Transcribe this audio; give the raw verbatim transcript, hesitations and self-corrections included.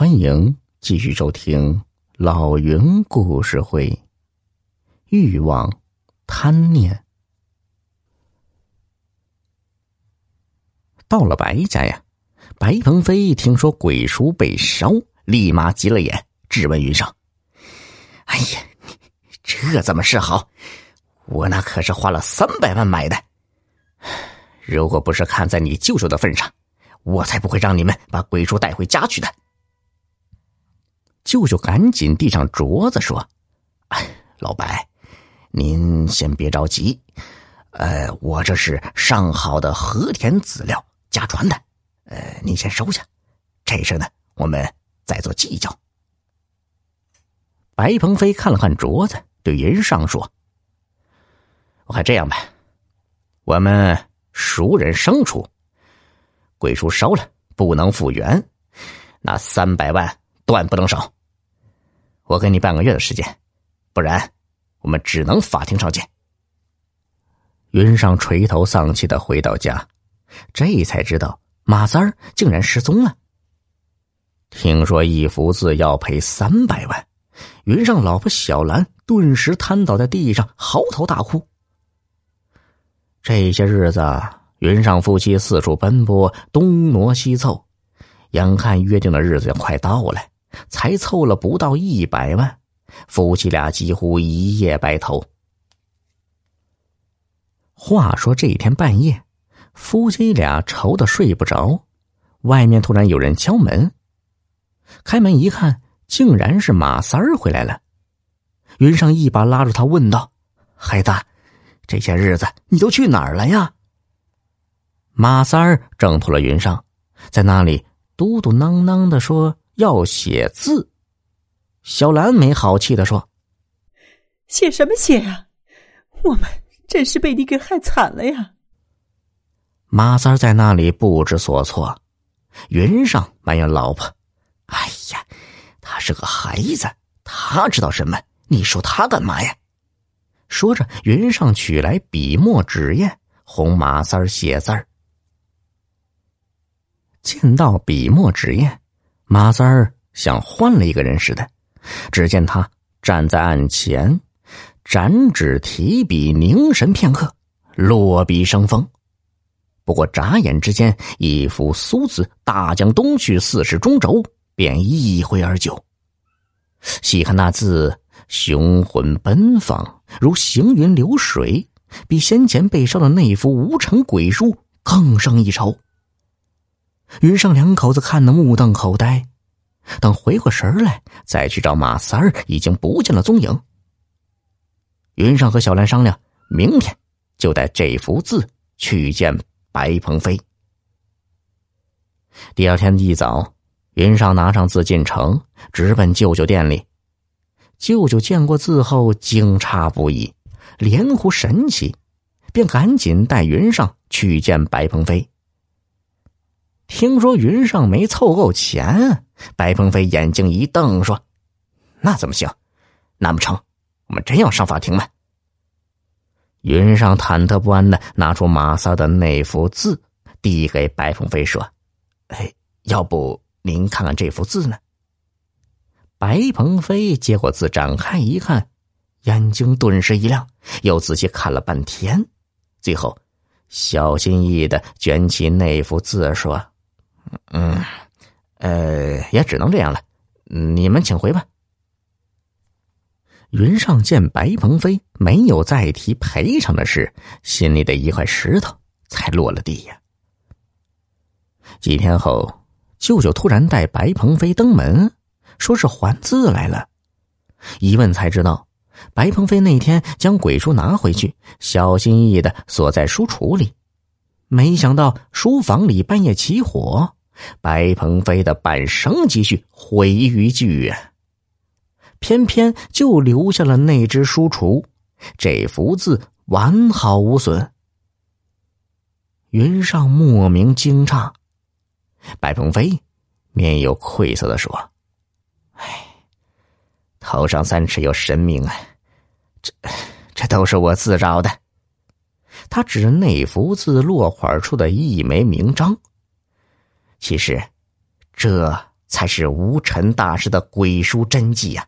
欢迎继续收听老云故事会。欲望贪念。到了白家呀，白鹏飞听说鬼叔被烧，立马急了眼，质问云上：哎呀，这怎么是好？我那可是花了三百万买的，如果不是看在你舅舅的份上，我才不会让你们把鬼叔带回家去的。舅舅赶紧递上镯子说：哎，老白，您先别着急，呃，我这是上好的和田籽料，家传的，呃，您先收下，这事呢，我们再做计较。白鹏飞看了看镯子，对云上说：我看这样吧，我们熟人生处，鬼叔烧了不能复原，那三百万断不能少。我给你半个月的时间，不然我们只能法庭上见。云上垂头丧气的回到家，这才知道马三儿竟然失踪了。听说一幅字要赔三百万，云上老婆小兰顿时瘫倒在地上，嚎啕大哭。这些日子，云上夫妻四处奔波，东挪西凑，眼看约定的日子快到了，才凑了不到一百万，夫妻俩几乎一夜白头。话说这一天半夜，夫妻俩愁得睡不着，外面突然有人敲门，开门一看，竟然是马三儿回来了。云上一把拉住他问道：孩子，这些日子你都去哪儿了呀？马三儿挣脱了云上，在那里嘟嘟囔囔地说要写字。小兰没好气地说：写什么写呀、啊、我们真是被你给害惨了呀。马三在那里不知所措，云上埋怨老婆：哎呀，他是个孩子，他知道什么，你说他干嘛呀？说着云上取来笔墨纸砚，哄马三写字儿。见到笔墨纸砚，马三儿像换了一个人似的，只见他站在案前，展指提笔，凝神片刻，落笔生风。不过眨眼之间，一幅苏字大江东去，四时中轴，便一挥而就。细看那字，雄浑奔放，如行云流水，比先前被烧的那幅无尘鬼书更胜一筹。云上两口子看得目瞪口呆，等回过神来，再去找马三儿，已经不见了踪影。云上和小兰商量，明天就带这幅字去见白鹏飞。第二天一早，云上拿上字进城，直奔舅舅店里。舅舅见过字后惊诧不已，连呼神奇，便赶紧带云上去见白鹏飞。听说云上没凑够钱，白鹏飞眼睛一瞪说：那怎么行？难不成我们真要上法庭吗？云上忐忑不安的拿出马三的那幅字，递给白鹏飞说：哎，要不您看看这幅字呢？白鹏飞接过字展开一看，眼睛顿时一亮，又仔细看了半天，最后小心翼翼的卷起那幅字说：嗯，呃，也只能这样了，你们请回吧。云上见白鹏飞没有再提赔偿的事，心里的一块石头才落了地呀。几天后，舅舅突然带白鹏飞登门，说是还字来了。一问才知道，白鹏飞那天将鬼书拿回去，小心翼翼地锁在书橱里，没想到书房里半夜起火，白鹏飞的半生积蓄毁于一炬，偏偏就留下了那只书橱，这幅字完好无损。云上莫名惊诧，白鹏飞面有愧色地说：哎，头上三尺有神明啊，这这都是我自找的。他指着那幅字落款处的一枚名章。其实这才是无尘大师的鬼书真迹啊。